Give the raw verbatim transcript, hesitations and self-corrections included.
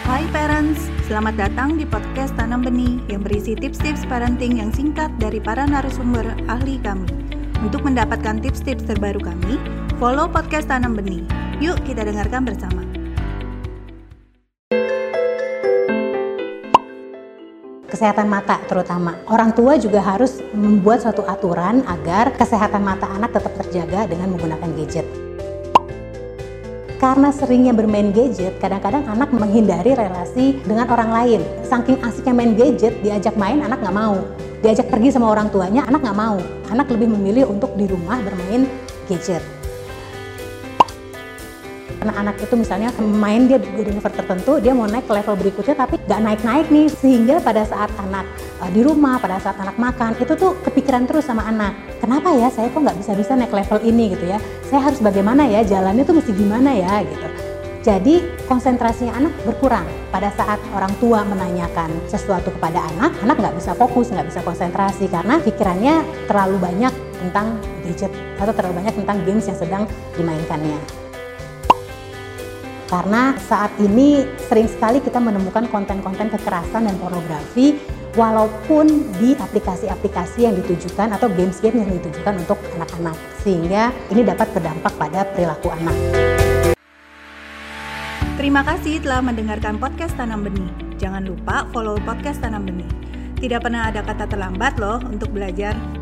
Hai parents, selamat datang di podcast Tanam Benih yang berisi tips-tips parenting yang singkat dari para narasumber ahli kami. Untuk mendapatkan tips-tips terbaru kami, follow podcast Tanam Benih. Yuk kita dengarkan bersama. Kesehatan mata terutama. Orang tua juga harus membuat suatu aturan agar kesehatan mata anak tetap terjaga dengan menggunakan gadget. Karena seringnya bermain gadget, kadang-kadang anak menghindari relasi dengan orang lain. Saking asiknya main gadget, diajak main anak nggak mau. Diajak pergi sama orang tuanya, anak nggak mau. Anak lebih memilih untuk di rumah bermain gadget. Karena anak itu misalnya main dia di level tertentu, dia mau naik ke level berikutnya tapi nggak naik-naik nih. Sehingga pada saat anak di rumah, pada saat anak makan, itu tuh kepikiran terus sama anak. Kenapa ya saya kok nggak bisa-bisa naik level ini gitu ya, saya harus bagaimana ya, jalannya tuh mesti gimana ya gitu. Jadi konsentrasinya anak berkurang pada saat orang tua menanyakan sesuatu kepada anak, anak nggak bisa fokus, nggak bisa konsentrasi karena pikirannya terlalu banyak tentang gadget atau terlalu banyak tentang games yang sedang dimainkannya. Karena saat ini sering sekali kita menemukan konten-konten kekerasan dan pornografi walaupun di aplikasi-aplikasi yang ditujukan atau games-games yang ditujukan untuk anak-anak. Sehingga ini dapat berdampak pada perilaku anak. Terima kasih telah mendengarkan podcast Tanam Benih. Jangan lupa follow podcast Tanam Benih. Tidak pernah ada kata terlambat loh untuk belajar.